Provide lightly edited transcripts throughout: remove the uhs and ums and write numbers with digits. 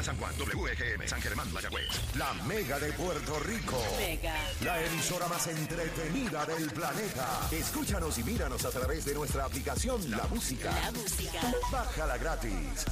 Gama San Juan, WGM San Germán Mayagüez. La Mega de Puerto Rico. Mega. La emisora más entretenida del planeta. Escúchanos y míranos a través de nuestra aplicación La Música. La Música. Bájala gratis.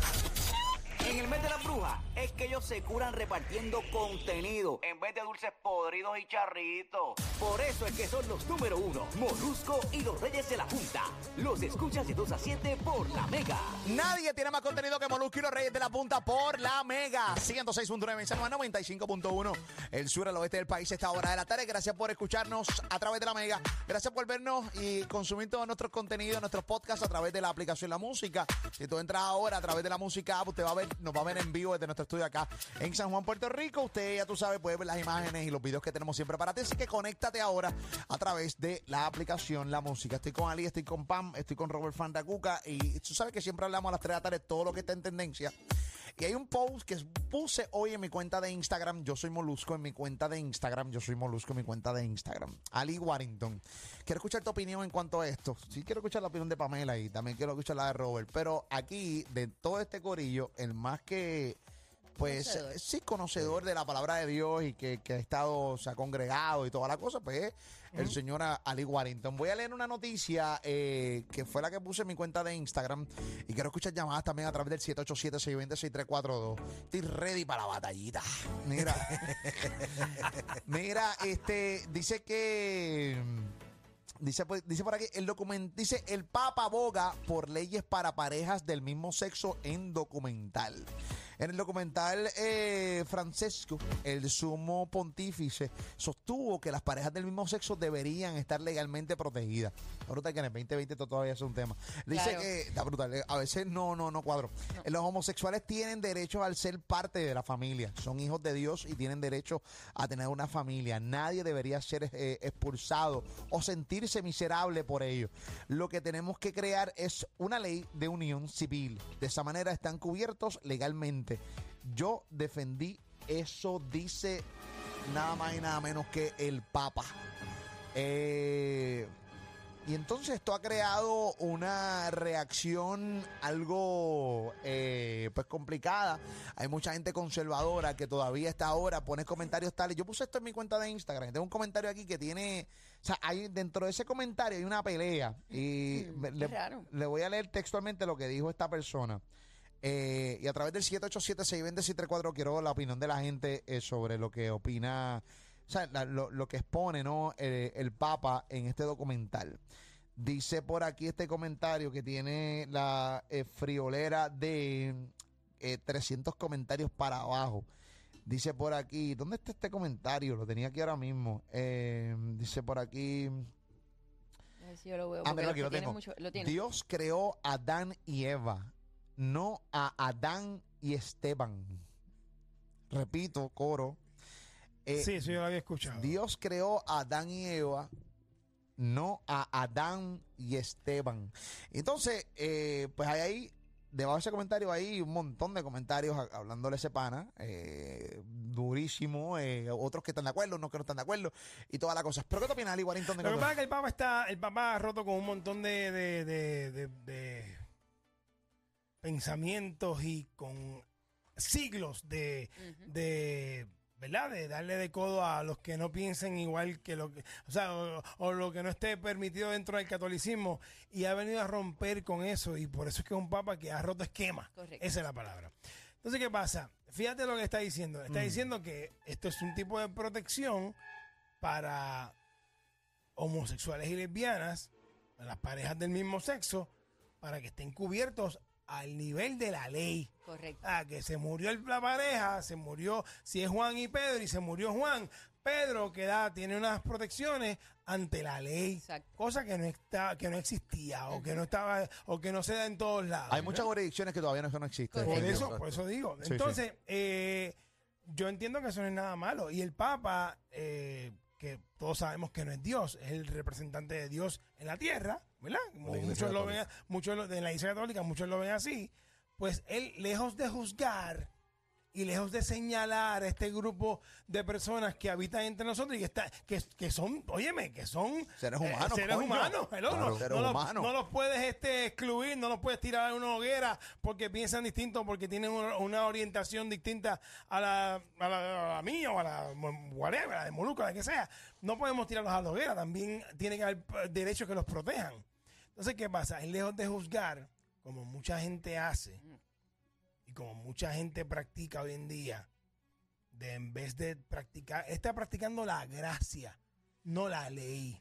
En el mes de la bruja es que ellos se curan repartiendo contenido en vez de dulces podridos y charritos. Por eso es que son los número uno, Molusco y los Reyes de la Punta. Los escuchas de 2 a 7 por La Mega. Nadie tiene más contenido que Molusco y los Reyes de la Punta por La Mega. 106.9 en San Juan, 95.1 el sur, al oeste del país, esta hora de la tarde. Gracias por escucharnos a través de La Mega. Gracias por vernos y consumir todos nuestros contenidos, nuestros podcasts a través de la aplicación La Música. Si tú entras ahora a través de La Música, usted va a ver, nos va a ver en vivo desde nuestro estudio acá en San Juan, Puerto Rico. Usted, ya tú sabes, puede ver las imágenes y los videos que tenemos siempre para ti. Así que conéctate ahora a través de la aplicación La Música. Estoy con Ali, estoy con Pam, estoy con Robert Fandacuca. Y tú sabes que siempre hablamos a las 3 de la tarde todo lo que está en tendencia. Y hay un post que puse hoy en mi cuenta de Instagram. Yo soy Molusco en mi cuenta de Instagram. Ali Warrington. Quiero escuchar tu opinión en cuanto a esto. Sí, quiero escuchar la opinión de Pamela y también quiero escuchar la de Robert. Pero aquí, de todo este corillo, el más que, pues, conocedor. Sí, conocedor de la palabra de Dios y que ha estado, se ha congregado y toda la cosa, pues, el señor Ali Warrington. Voy a leer una noticia que fue la que puse en mi cuenta de Instagram y quiero escuchar llamadas también a través del 787-620-6342. Estoy ready para la batallita. Mira, mira, dice que... Dice por aquí, el documento dice: el Papa aboga por leyes para parejas del mismo sexo en documental. En el documental, Francesco, el sumo pontífice, sostuvo que las parejas del mismo sexo deberían estar legalmente protegidas. Brutal que en el 2020 todavía es un tema. Dice claro. Que está brutal, a veces no cuadro. No. Los homosexuales tienen derecho al ser parte de la familia, son hijos de Dios y tienen derecho a tener una familia. Nadie debería ser expulsado o sentirse miserable por ello. Lo que tenemos que crear es una ley de unión civil. De esa manera están cubiertos legalmente. Yo defendí eso, dice nada más y nada menos que el Papa. Y entonces esto ha creado una reacción algo pues complicada. Hay mucha gente conservadora que todavía está ahora, pone comentarios tales. Yo puse esto en mi cuenta de Instagram. Tengo un comentario aquí que tiene... O sea, hay, dentro de ese comentario hay una pelea. Y le voy a leer textualmente lo que dijo esta persona. Y a través del 787-620-634 quiero la opinión de la gente sobre lo que opina, o sea, lo que expone, ¿no?, el Papa en este documental. Dice por aquí este comentario que tiene la friolera de 300 comentarios para abajo. Dice por aquí, ¿dónde está este comentario? Lo tenía aquí ahora mismo. Dice por aquí... Sí, yo lo veo, porque aquí lo tengo. Dios creó a Adán y Eva, no a Adán y Esteban. Repito, coro. Sí, eso yo lo había escuchado. Dios creó a Adán y Eva, no a Adán y Esteban. Entonces, pues hay ahí, debajo de ese comentario, hay un montón de comentarios hablándole a ese pana, durísimo, otros que están de acuerdo, unos que no están de acuerdo, y todas las cosas. Pero ¿qué te opinas, Ali Warrington? Lo que pasa es que el Papa ha roto con un montón de pensamientos y con siglos de ¿verdad? De darle de codo a los que no piensen igual que lo que, o sea, o lo que no esté permitido dentro del catolicismo, y ha venido a romper con eso, y por eso es que es un papa que ha roto esquema. Correcto. Esa es la palabra. Entonces, ¿qué pasa? Fíjate lo que está diciendo. Está diciendo que esto es un tipo de protección para homosexuales y lesbianas, para las parejas del mismo sexo, para que estén cubiertos al nivel de la ley. Correcto. Ah, que se murió la pareja, se murió, si es Juan y Pedro, y se murió Juan, Pedro queda, tiene unas protecciones ante la ley. Exacto. Cosa que no está, que no existía, o que no estaba, o que no se da en todos lados. Hay muchas jurisdicciones que todavía no existen. Por eso digo. Sí, entonces, sí. Yo entiendo que eso no es nada malo. Y el Papa, que todos sabemos que no es Dios, es el representante de Dios en la tierra, ¿verdad? Muchos lo ven en la Iglesia Católica, muchos lo ven así. Pues él, lejos de juzgar y lejos de señalar a este grupo de personas que habitan entre nosotros y que son, óyeme, que son seres humanos, no los puedes excluir, no los puedes tirar a una hoguera porque piensan distinto, porque tienen una orientación distinta a la mía o a la whatever, a la de Moluca, la que sea. No podemos tirarlos a la hoguera, también tiene que haber derechos que los protejan. Entonces, ¿qué pasa? Es lejos de juzgar, como mucha gente hace y como mucha gente practica hoy en día, de en vez de practicar, está practicando la gracia, no la ley.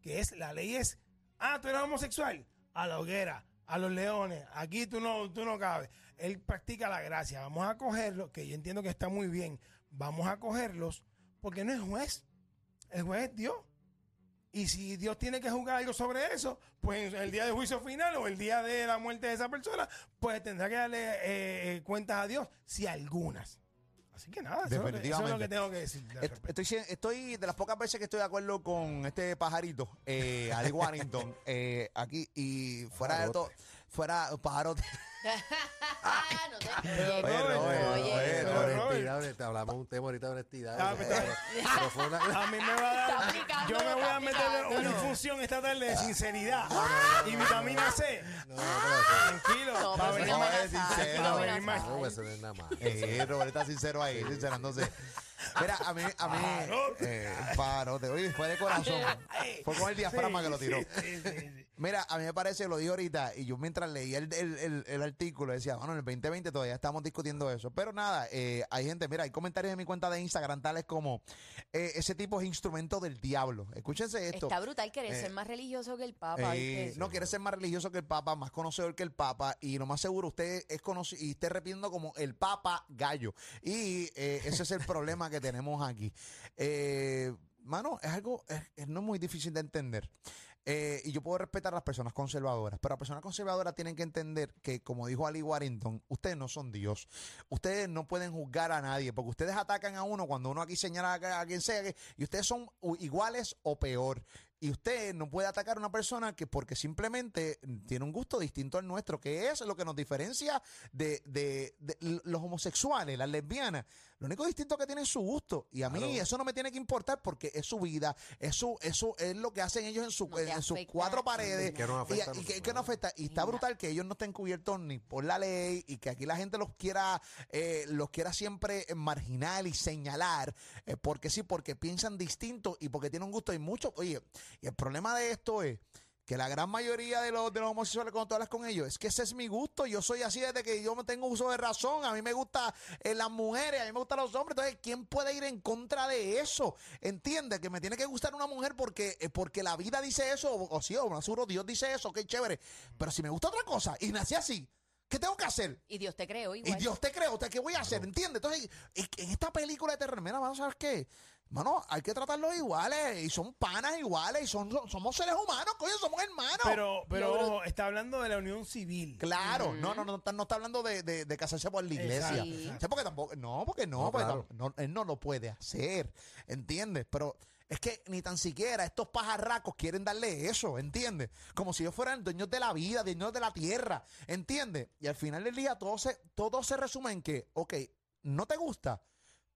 Que es, la ley es, ah, tú eres homosexual, a la hoguera, a los leones, aquí tú no cabes. Él practica la gracia, vamos a cogerlos, que yo entiendo que está muy bien, vamos a cogerlos, porque no es juez, el juez es Dios. Y si Dios tiene que juzgar algo sobre eso, pues el día de juicio final o el día de la muerte de esa persona, pues tendrá que darle cuentas a Dios, si algunas. Así que nada, eso es lo que tengo que decir. Estoy de las pocas veces que estoy de acuerdo con este pajarito, Al Warrington, aquí y fuera de todo, fuera pajarote. No te oye, te hablamos un tema ahorita de honestidad. A mí me va a dar. Yo me voy a meter una infusión esta tarde de sinceridad y vitamina C. Tranquilo. Va a venir más. No, eso no es nada más. Robert está sincero ahí, sincerándose. Mira, a mí parote, oye, fue de corazón. Fue con el diafragma que lo tiró. Mira, a mí me parece, lo dije ahorita, y yo mientras leía el artículo decía, bueno, en el 2020 todavía estamos discutiendo eso. Pero nada, hay gente, mira, hay comentarios en mi cuenta de Instagram tales como, ese tipo es instrumento del diablo. Escúchense esto. Está brutal, querer ser más religioso que el Papa. No, quiere ser más religioso que el Papa, más conocedor que el Papa, y lo más seguro usted es conocido y esté repitiendo como el Papa Gallo. Y ese es el problema que tenemos aquí. Mano, es algo, no es muy difícil de entender. Y yo puedo respetar a las personas conservadoras, pero las personas conservadoras tienen que entender que, como dijo Ali Warrington, ustedes no son Dios. Ustedes no pueden juzgar a nadie, porque ustedes atacan a uno cuando uno aquí señala a quien sea, y ustedes son iguales o peor. Y usted no puede atacar a una persona que porque simplemente tiene un gusto distinto al nuestro, que es lo que nos diferencia de los homosexuales, las lesbianas. Lo único distinto que tienen es su gusto. Y a mí eso no me tiene que importar porque es su vida, eso es lo que hacen ellos en sus cuatro paredes. Que no afecta. Que no afecta. Y está brutal que ellos no estén cubiertos ni por la ley y que aquí la gente los quiera siempre marginar y señalar porque sí, porque piensan distinto y porque tienen un gusto. Y mucho, oye, y el problema de esto es que la gran mayoría de los homosexuales, cuando tú hablas con ellos, es que ese es mi gusto, yo soy así desde que yo tengo uso de razón, a mí me gustan las mujeres, a mí me gustan los hombres. Entonces, ¿quién puede ir en contra de eso? Entiende que me tiene que gustar una mujer porque la vida dice eso, o sí, o seguro Dios dice eso, qué chévere, pero si me gusta otra cosa y nací así, ¿qué tengo que hacer? Y Dios te creó igual. Y Dios te creó, ¿qué voy a hacer? ¿Entiendes? Entonces, en esta película de terror, mira, ¿sabes qué? Mano, hay que tratarlos iguales, y son panas iguales, y somos seres humanos, coño, somos hermanos. Pero ojo, está hablando de la unión civil. Claro, no está hablando de casarse por la iglesia. Sí. O sea, porque tampoco, él no lo puede hacer, ¿entiendes? Pero es que ni tan siquiera estos pajarracos quieren darle eso, ¿entiendes? Como si ellos fueran dueños de la vida, dueños de la tierra, ¿entiendes? Y al final del día todo se resume en que, ok, no te gusta,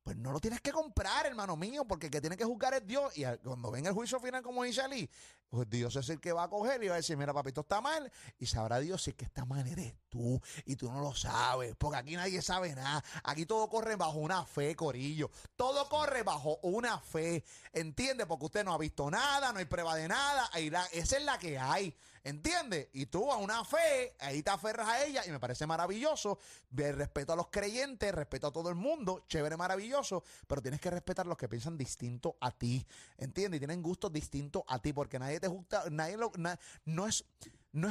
pues no lo tienes que comprar, hermano mío, porque el que tiene que juzgar es Dios. Y cuando venga el juicio final, como dice Ali, pues Dios es el que va a coger y va a decir, mira, papito, está mal. Y sabrá Dios si es que está mal eres tú y tú no lo sabes, porque aquí nadie sabe nada. Aquí todo corre bajo una fe, corillo. Todo corre bajo una fe, ¿entiendes? Porque usted no ha visto nada, no hay prueba de nada. Esa es la que hay, ¿entiendes? Y tú a una fe, ahí te aferras a ella y me parece maravilloso. De respeto a los creyentes, respeto a todo el mundo, chévere, maravilloso, pero tienes que respetar a los que piensan distinto a ti, ¿entiendes? Y tienen gustos distintos a ti, porque nadie te gusta, no es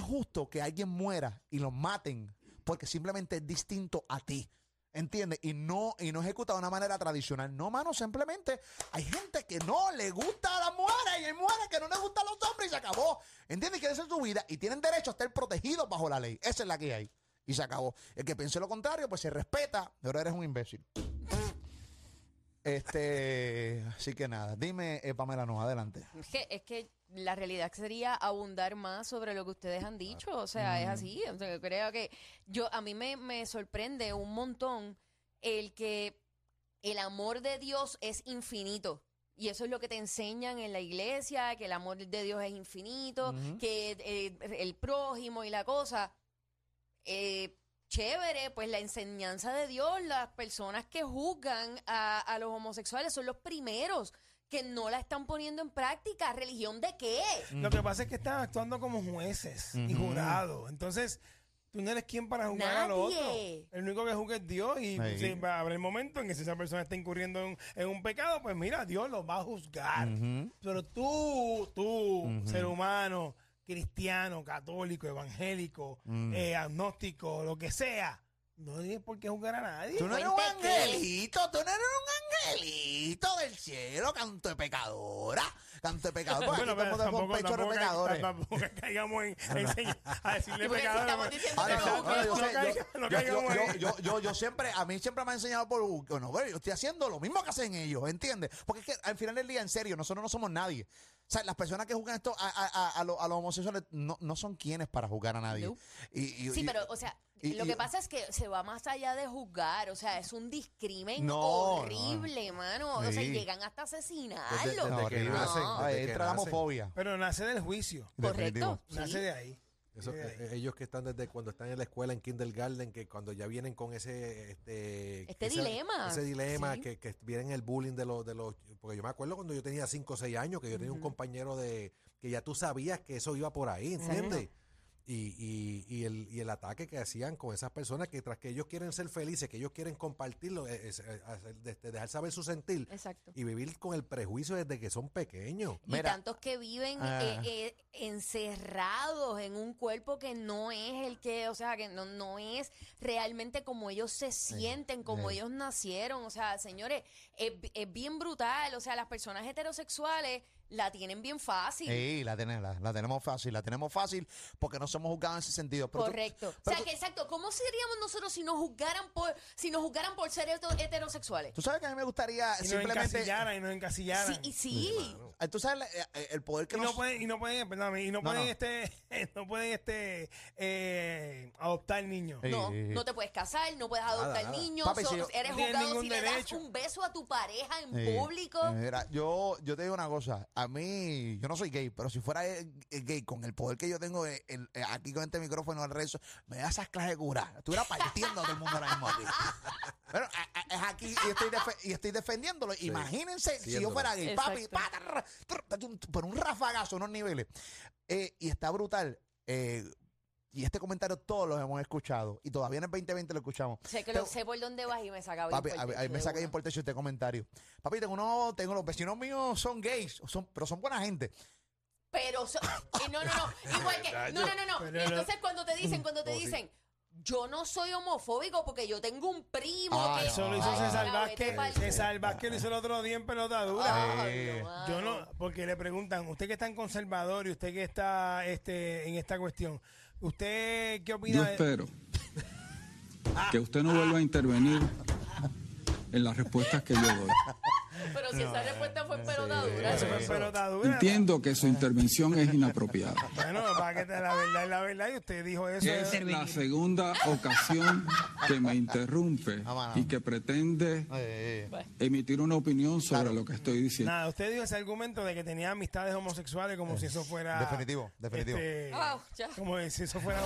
justo que alguien muera y lo maten porque simplemente es distinto a ti, ¿entiendes? Y no ejecuta de una manera tradicional. No, mano, simplemente hay gente que no le gusta a las mujeres y hay mujeres que no le gustan a los hombres y se acabó. ¿Entiendes? Quiere ser tu vida y tienen derecho a estar protegidos bajo la ley. Esa es la que hay. Y se acabó. El que piense lo contrario, pues se respeta, pero eres un imbécil. Así que nada. Dime, Pamela, no, adelante. Es que la realidad sería abundar más sobre lo que ustedes han dicho, o sea, es así. O sea, creo que a mí me sorprende un montón el que el amor de Dios es infinito. Y eso es lo que te enseñan en la iglesia, que el amor de Dios es infinito, uh-huh. que el prójimo y la cosa. Chévere, pues la enseñanza de Dios, las personas que juzgan a los homosexuales son los primeros que no la están poniendo en práctica. ¿Religión de qué? Uh-huh. Lo que pasa es que están actuando como jueces uh-huh. y jurados. Entonces, tú no eres quien para juzgar a los otros. El único que juzga es Dios. Y si va a haber el momento en que si esa persona está incurriendo en un pecado, pues mira, Dios los va a juzgar. Uh-huh. Pero tú, uh-huh. ser humano, cristiano, católico, evangélico, uh-huh. Agnóstico, lo que sea, no tienes por qué juzgar a nadie. Tú no eres un angelito, tú no eres un angelito del cielo, canto de pecadora. Canto de pecador. Bueno, pero tampoco caigamos a decirle pecador. Yo siempre, a mí siempre me ha enseñado por no, pero yo estoy haciendo lo mismo que hacen ellos, ¿entiendes? Porque es que al final del día, en serio, nosotros no somos nadie. O sea, las personas que juzgan esto a los homosexuales no son quienes para juzgar a nadie. No. Sí, pero, o sea, lo que pasa es que se va más allá de juzgar. O sea, es un discrimen horrible, mano. O sea, llegan hasta asesinarlo. Entra la homofobia. Pero nace del juicio. Correcto. Nace de ahí. Eso, ellos que están desde cuando están en la escuela, en kindergarten, que cuando ya vienen con ese dilema sí. que vienen el bullying de los porque yo me acuerdo cuando yo tenía 5 o 6 años que yo tenía un compañero que ya tú sabías que eso iba por ahí, ¿entiendes? Y el ataque que hacían con esas personas que tras que ellos quieren ser felices, que ellos quieren compartirlo, dejar saber su sentir. Exacto. Y vivir con el prejuicio desde que son pequeños. Y mira, tantos que viven encerrados en un cuerpo que no es el que, o sea, que no es realmente como ellos se sienten, como ellos nacieron. O sea, señores, es bien brutal. O sea, las personas heterosexuales la tienen bien fácil. Sí, la tenemos fácil porque no somos juzgados en ese sentido. Pero correcto. Pero o sea, que exacto, ¿cómo seríamos nosotros si nos juzgaran por ser heterosexuales? Tú sabes que a mí me gustaría y simplemente... nos encasillaran. Sí. Tú sabes el poder que no pueden adoptar niños. No te puedes casar, no puedes adoptar niños. Papi, eres juzgado si le das un beso a tu pareja en público. Mira, yo te digo una cosa. A mí, yo no soy gay, pero si fuera gay, con el poder que yo tengo aquí con este micrófono al rezo, me da esas clases de cura. Estuviera partiendo a todo el mundo ahora mismo aquí. Bueno, es aquí y estoy defendiéndolo. Sí. Imagínense si yo fuera gay, papi, por un rafagazo, unos niveles. Y está brutal. Y este comentario todos los hemos escuchado. Y todavía en el 2020 lo escuchamos. Sé por dónde vas y me saca bien. Papi, ahí me saca bien por el techo este comentario. Papi, tengo los vecinos míos son gays, pero son buena gente. Pero no. Igual que. No. Y entonces cuando te dicen, yo no soy homofóbico porque yo tengo un primo que... Eso lo hizo César Vázquez lo hizo el otro día en Pelotadura. Yo no, porque le preguntan, usted que es tan conservador y usted que está en esta cuestión, ¿usted qué opina? Yo espero que usted no vuelva a intervenir en las respuestas que yo doy. Pero si esa respuesta fue en Pelotadura. Eso fue en Pelotadura. Entiendo que su intervención es inapropiada. Bueno, para que la verdad, y usted dijo eso. Es la segunda ocasión que me interrumpe y que pretende emitir una opinión sobre lo que estoy diciendo. Nada, usted dijo ese argumento de que tenía amistades homosexuales como si eso fuera... Definitivo. Como si eso fuera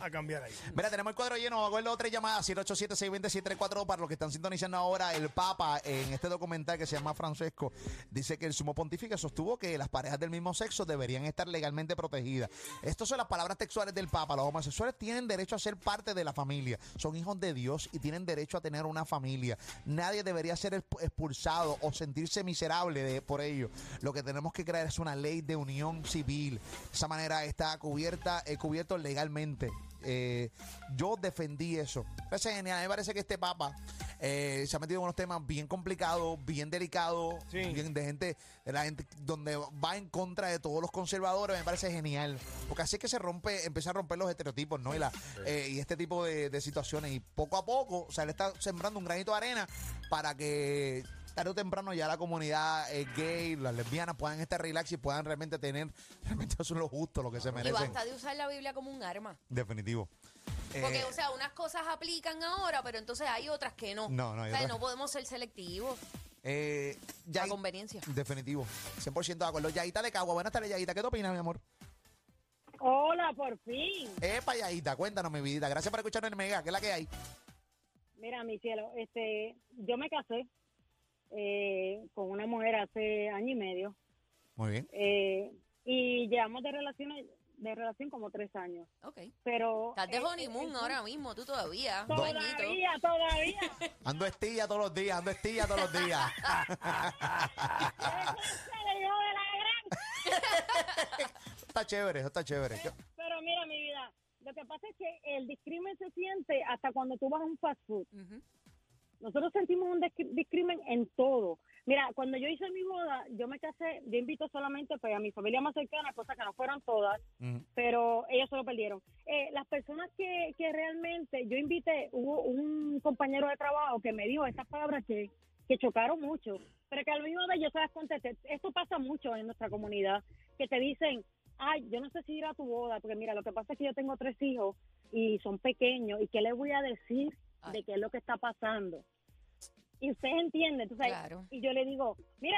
a cambiar ahí. Mira, tenemos el cuadro lleno. Hago el otro llamada 787-620-6342 para los que están sintonizando ahora. El Papa en este documental que se llama Francesco dice que el sumo pontífice sostuvo que las parejas del mismo sexo deberían estar legalmente protegidas. Estas son las palabras textuales del Papa. Los homosexuales tienen derecho a ser parte de la familia. Son hijos de Dios y tienen derecho a tener una familia. Nadie debería ser expulsado o sentirse miserable por ello. Lo que tenemos que crear es una ley de unión civil. De esa manera está cubierto legalmente. Yo defendí eso. Parece genial. A mí me parece que este Papa se ha metido en unos temas bien complicados, bien delicados, bien de la gente donde va en contra de todos los conservadores. Me parece genial. Porque así es que empieza a romper los estereotipos, ¿no? Y este tipo de situaciones. Y poco a poco, o sea, le está sembrando un granito de arena para que tarde o temprano ya la comunidad gay, las lesbianas puedan estar relax y puedan realmente tener, realmente son lo justo, lo que se merecen. Y basta de usar la Biblia como un arma. Definitivo. Porque, o sea, unas cosas aplican ahora, pero entonces hay otras que no. No, hay otras. O sea, no podemos ser selectivos. A conveniencia. Definitivo. 100% de acuerdo. Yayita de Cagua. Buenas tardes, Yayita. ¿Qué te opinas, mi amor? Hola, por fin. Yayita, cuéntanos, mi vidita. Gracias por escucharnos en Mega. ¿Qué es la que hay? Mira, mi cielo, yo me casé con una mujer hace año y medio. Muy bien. Y llevamos de relación como 3 años. Ok. Pero... Estás de honeymoon ahora mismo, tú todavía. Todavía. Ando estilla todos los días. El hijo de la gran. Está chévere. Pero mira, mi vida, lo que pasa es que el discrimen se siente hasta cuando tú vas a un fast food. Uh-huh. Nosotros sentimos un discrimen en todo. Mira, cuando yo hice mi boda, yo me casé, yo invito solamente pues, a mi familia más cercana, cosas que no fueron todas, uh-huh. Pero ellos se lo perdieron. Las personas que realmente yo invité, hubo un compañero de trabajo que me dijo estas palabras que chocaron mucho, pero que al mismo tiempo yo se las contesté. Esto pasa mucho en nuestra comunidad, que te dicen, ay, yo no sé si ir a tu boda, porque mira, lo que pasa es que yo tengo 3 hijos y son pequeños, ¿y qué les voy a decir de qué es lo que está pasando? Y ustedes entienden, tú sabes, claro. Y yo le digo, mira,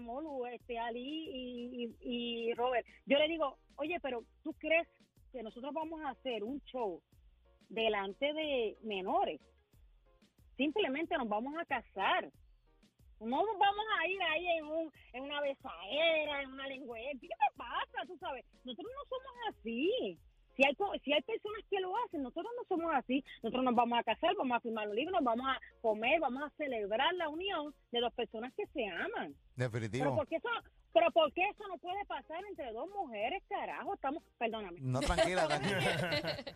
Molu, Ali y Robert, yo le digo, oye, pero ¿tú crees que nosotros vamos a hacer un show delante de menores? Simplemente nos vamos a casar. No nos vamos a ir ahí en una besadera, en una lengüeta. ¿Qué te pasa? Tú sabes, nosotros no somos así. Si hay personas que lo hacen, nosotros no somos así. Nosotros nos vamos a casar, vamos a firmar un libro, nos vamos a comer, vamos a celebrar la unión de dos personas que se aman. Definitivo. Pero ¿por qué eso no puede pasar entre dos mujeres, carajo? Perdóname. No, tranquila.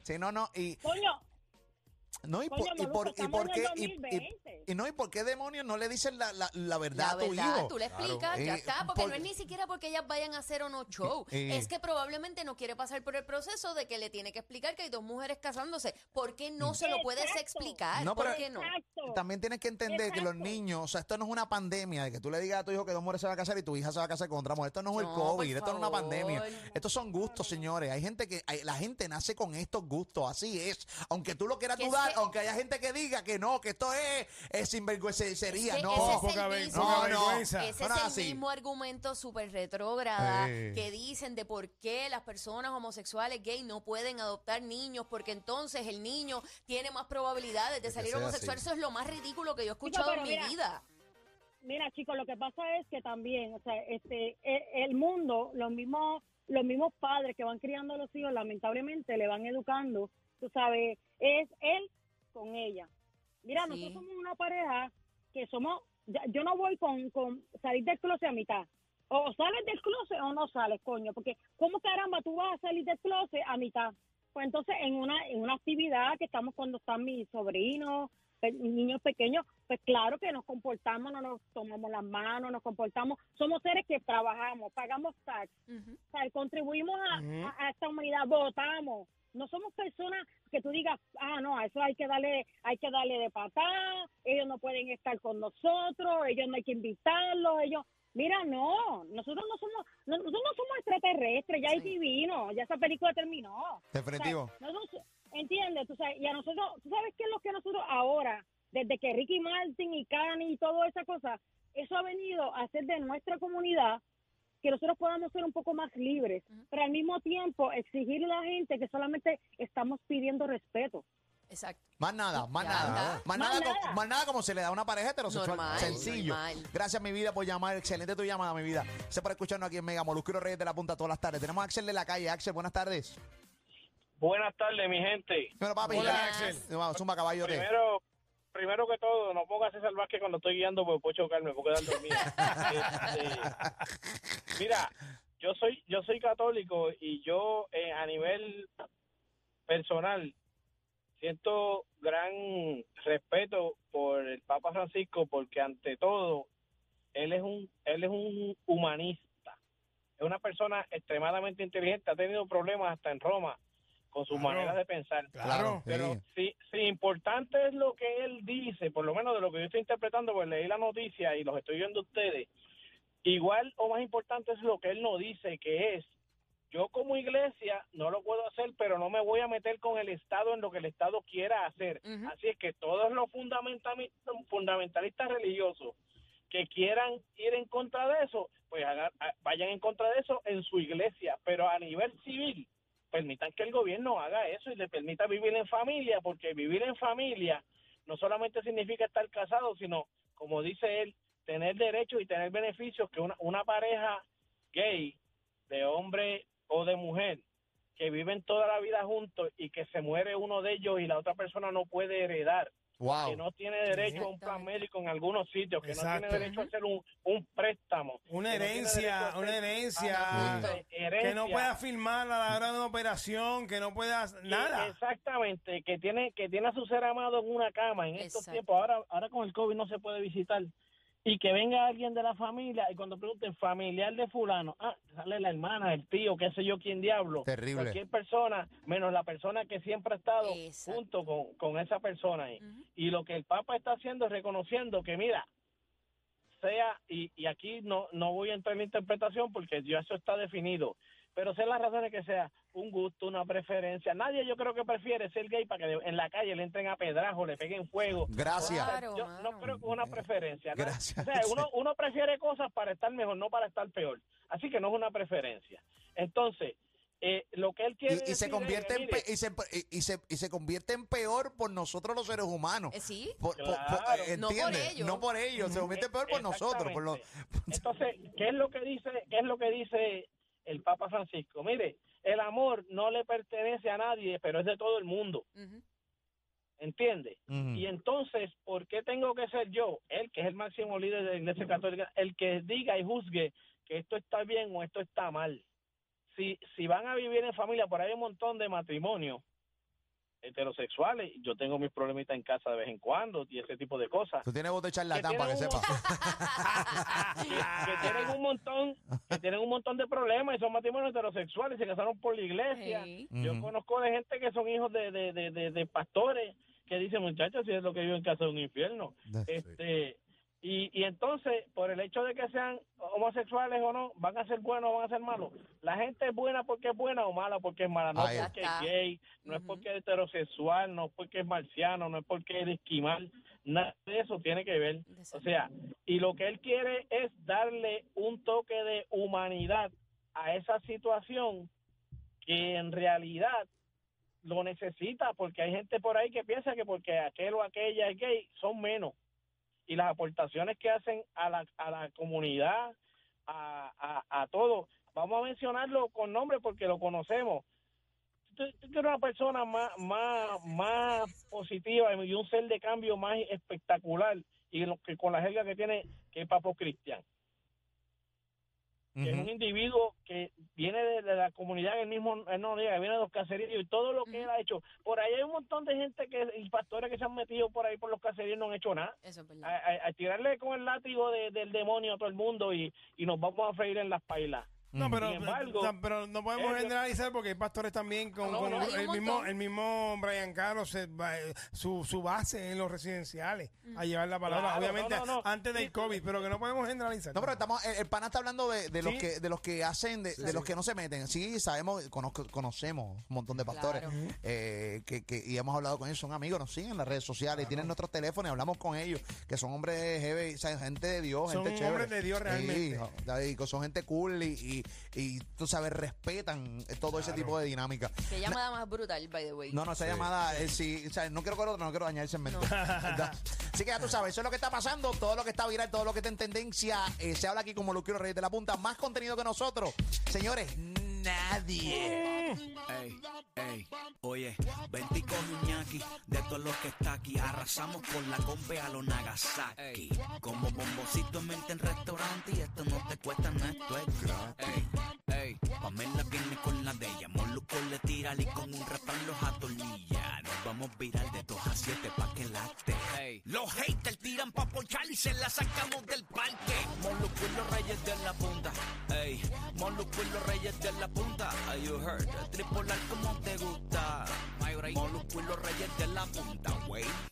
Sí, no, y... Coño. ¿Y por qué demonios no le dicen la verdad a tu hijo? La verdad, tú le explicas, ya está, porque no es ni siquiera porque ellas vayan a hacer o no show. Es que probablemente no quiere pasar por el proceso de que le tiene que explicar que hay 2 mujeres casándose. ¿Por qué no se lo puedes explicar? No, ¿por qué no? También tienes que entender que los niños, o sea, esto no es una pandemia de que tú le digas a tu hijo que 2 mujeres se van a casar y tu hija se va a casar con otra mujer. Esto no es el COVID, esto no es una pandemia. Estos son gustos, señores. La gente nace con estos gustos, así es. Aunque tú lo quieras dudar, aunque haya gente que diga que no, que esto es sinvergüencería, no, poca vergüenza. Ese es el mismo argumento súper retrógrada que dicen de por qué las personas homosexuales gay no pueden adoptar niños, porque entonces el niño tiene más probabilidades de salir homosexual. Así. Eso es lo más ridículo que yo he escuchado en mi vida. Mira, chicos, lo que pasa es que también, o sea, el mundo, los mismos padres que van criando a los hijos, lamentablemente le van educando, tú sabes, es él con ella. Mira, nosotros somos una pareja que somos, yo no voy con salir del closet a mitad. O sales del closet o no sales, coño, porque ¿cómo caramba tú vas a salir del closet a mitad? Pues entonces en una actividad que estamos cuando están mis sobrinos, niños pequeños, pues claro que nos comportamos, no nos tomamos las manos, nos comportamos, somos seres que trabajamos, pagamos tax, uh-huh. O sea, contribuimos a esta humanidad, votamos. No somos personas que tú digas, no, a eso hay que darle de patada, ellos no pueden estar con nosotros, ellos no hay que invitarlos, mira, no, nosotros no somos extraterrestres, ya es divino, ya esa película terminó. Definitivo. O sea, ¿entiendes? Tú sabes, y a nosotros, ¿tú sabes qué es lo que nosotros ahora, desde que Ricky Martin y Kanye y toda esa cosa, eso ha venido a hacer de nuestra comunidad que nosotros podamos ser un poco más libres, uh-huh. Pero al mismo tiempo exigirle a la gente que solamente estamos pidiendo respeto. Exacto. Más nada como se le da a una pareja heterosexual. Normal, sencillo. Normal. Gracias, mi vida, por llamar. Excelente tu llamada, mi vida. Gracias por escucharnos aquí en Mega Molusco y Reyes de la Punta todas las tardes. Tenemos a Axel de la calle. Axel, buenas tardes. Buenas tardes, mi gente. Bueno, papi, Axel. Vamos, zumba, caballo. Primero que todo, no pongas ese salvaje cuando estoy guiando porque puedo chocarme, porque dan dormido. Mira, yo soy católico y yo a nivel personal siento gran respeto por el Papa Francisco porque ante todo él es un humanista, es una persona extremadamente inteligente, ha tenido problemas hasta en Roma con su manera de pensar. Claro. Pero sí, importante es lo que él dice, por lo menos de lo que yo estoy interpretando, pues leí la noticia y los estoy viendo ustedes. Igual o más importante es lo que él no dice, que es, Yo como iglesia no lo puedo hacer, pero no me voy a meter con el Estado en lo que el Estado quiera hacer. Uh-huh. Así es que todos los fundamentalistas religiosos que quieran ir en contra de eso, pues vayan en contra de eso en su iglesia. Pero a nivel civil, permitan que el gobierno haga eso y le permita vivir en familia, porque vivir en familia no solamente significa estar casado, sino, como dice él, tener derechos y tener beneficios que una pareja gay, de hombre o de mujer, que viven toda la vida juntos y que se muere uno de ellos y la otra persona no puede heredar, wow, que no tiene derecho a un plan médico en algunos sitios, que exacto, no tiene derecho a hacer un préstamo, una herencia, que no pueda firmar a la hora de una operación, que no pueda nada. Exactamente, que tiene a su ser amado en una cama en estos tiempos. Ahora con el COVID no se puede visitar. Y que venga alguien de la familia y cuando pregunten familiar de fulano, sale la hermana, el tío, qué sé yo, quién diablo. Terrible. Cualquier persona, menos la persona que siempre ha estado exacto, junto con esa persona ahí. Uh-huh. Y lo que el Papa está haciendo es reconociendo que, mira, sea, y aquí no voy a entrar en interpretación porque ya eso está definido, pero sean las razones que sea, un gusto, una preferencia. Nadie yo creo que prefiere ser gay para que en la calle le entren a pedrajo, le peguen fuego. Gracias. Claro, yo no creo que es una preferencia. ¿No? Gracias. O sea, uno prefiere cosas para estar mejor, no para estar peor. Así que no es una preferencia. Entonces, lo que él quiere y se convierte en se convierte en peor por nosotros los seres humanos. Sí. Claro, no por ellos. No por ellos, se convierte peor por nosotros. Entonces, ¿qué es lo que dice el Papa Francisco? Mire, el amor no le pertenece a nadie, pero es de todo el mundo. Uh-huh. ¿Entiende? Uh-huh. Y entonces, ¿por qué tengo que ser yo, él que es el máximo líder de la Iglesia Católica, el que diga y juzgue que esto está bien o esto está mal? Si van a vivir en familia, por ahí hay un montón de matrimonios heterosexuales. Yo tengo mis problemitas en casa de vez en cuando y ese tipo de cosas. Tú tienes voz de charlatán para que sepas. que tienen un montón de problemas y son matrimonios heterosexuales, se casaron por la iglesia. Hey. Yo conozco de gente que son hijos de pastores que dicen, muchachos, si es lo que vivo en casa de un infierno. Y entonces, por el hecho de que sean homosexuales o no, van a ser buenos o van a ser malos. La gente es buena porque es buena o mala porque es mala. No es porque es gay, no es porque es heterosexual, no es porque es marciano, no es porque es esquimal. Nada de eso tiene que ver. O sea, y lo que él quiere es darle un toque de humanidad a esa situación que en realidad lo necesita, porque hay gente por ahí que piensa que porque aquel o aquella es gay, son menos. Y las aportaciones que hacen a la comunidad, a todo. Vamos a mencionarlo con nombre porque lo conocemos. Tú eres una persona más positiva y un ser de cambio más espectacular, y lo que con la jerga que tiene, que es Papo Cristian. Uh-huh. Que es un individuo que viene de la comunidad, él mismo, él no llega, viene de los caseríos y todo lo que él ha hecho. Por ahí hay un montón de gente y pastores que se han metido por ahí por los caseríos y no han hecho nada. Eso es verdad. A tirarle con el látigo del demonio a todo el mundo y nos vamos a freír en las pailas. No, pero no podemos generalizar porque hay pastores también con el mismo Brian Carlos, su base en los residenciales, a llevar la palabra, claro, obviamente antes del COVID, pero que no podemos generalizar. No, pero estamos, el pana está hablando de ¿sí? los que hacen, de los que no se meten. Sí, sabemos, conocemos un montón de pastores, claro, y hemos hablado con ellos, son amigos, nos siguen en las redes sociales, claro, tienen nuestros teléfonos y hablamos con ellos, que son hombres heavy, o sea, gente de Dios, son gente chévere. Son hombres de Dios realmente. Sí, son gente cool y tú sabes, respetan todo, claro, ese tipo de dinámica. Qué llamada más brutal, by the way. No, esa llamada, sí, o sea, no quiero no quiero dañar el segmento. No. Así que ya tú sabes, eso es lo que está pasando, todo lo que está viral, todo lo que está en tendencia, se habla aquí como lo quiero reír de la punta, más contenido que nosotros. Señores, nadie. Ey, oye, Ventico Iñaki, de todos los que está aquí, arrasamos con la combe a los Nagasaki. Como bomboncito en mente en restaurante y esto no te cuesta nada, esto es gratis. Ey, Pamela viene con la de ella, Moluco le tira y con un ratón los atornilla. Nos vamos viral de 2 a 7 pa' que late. Ey, los haters tiran pa' ponchar y se la sacamos del parque. Moluco y los reyes de la punta. Ey, Moluco y los reyes de la punta. Are you heard? Tripolar como te gusta. Moluco y los reyes de la punta, wey.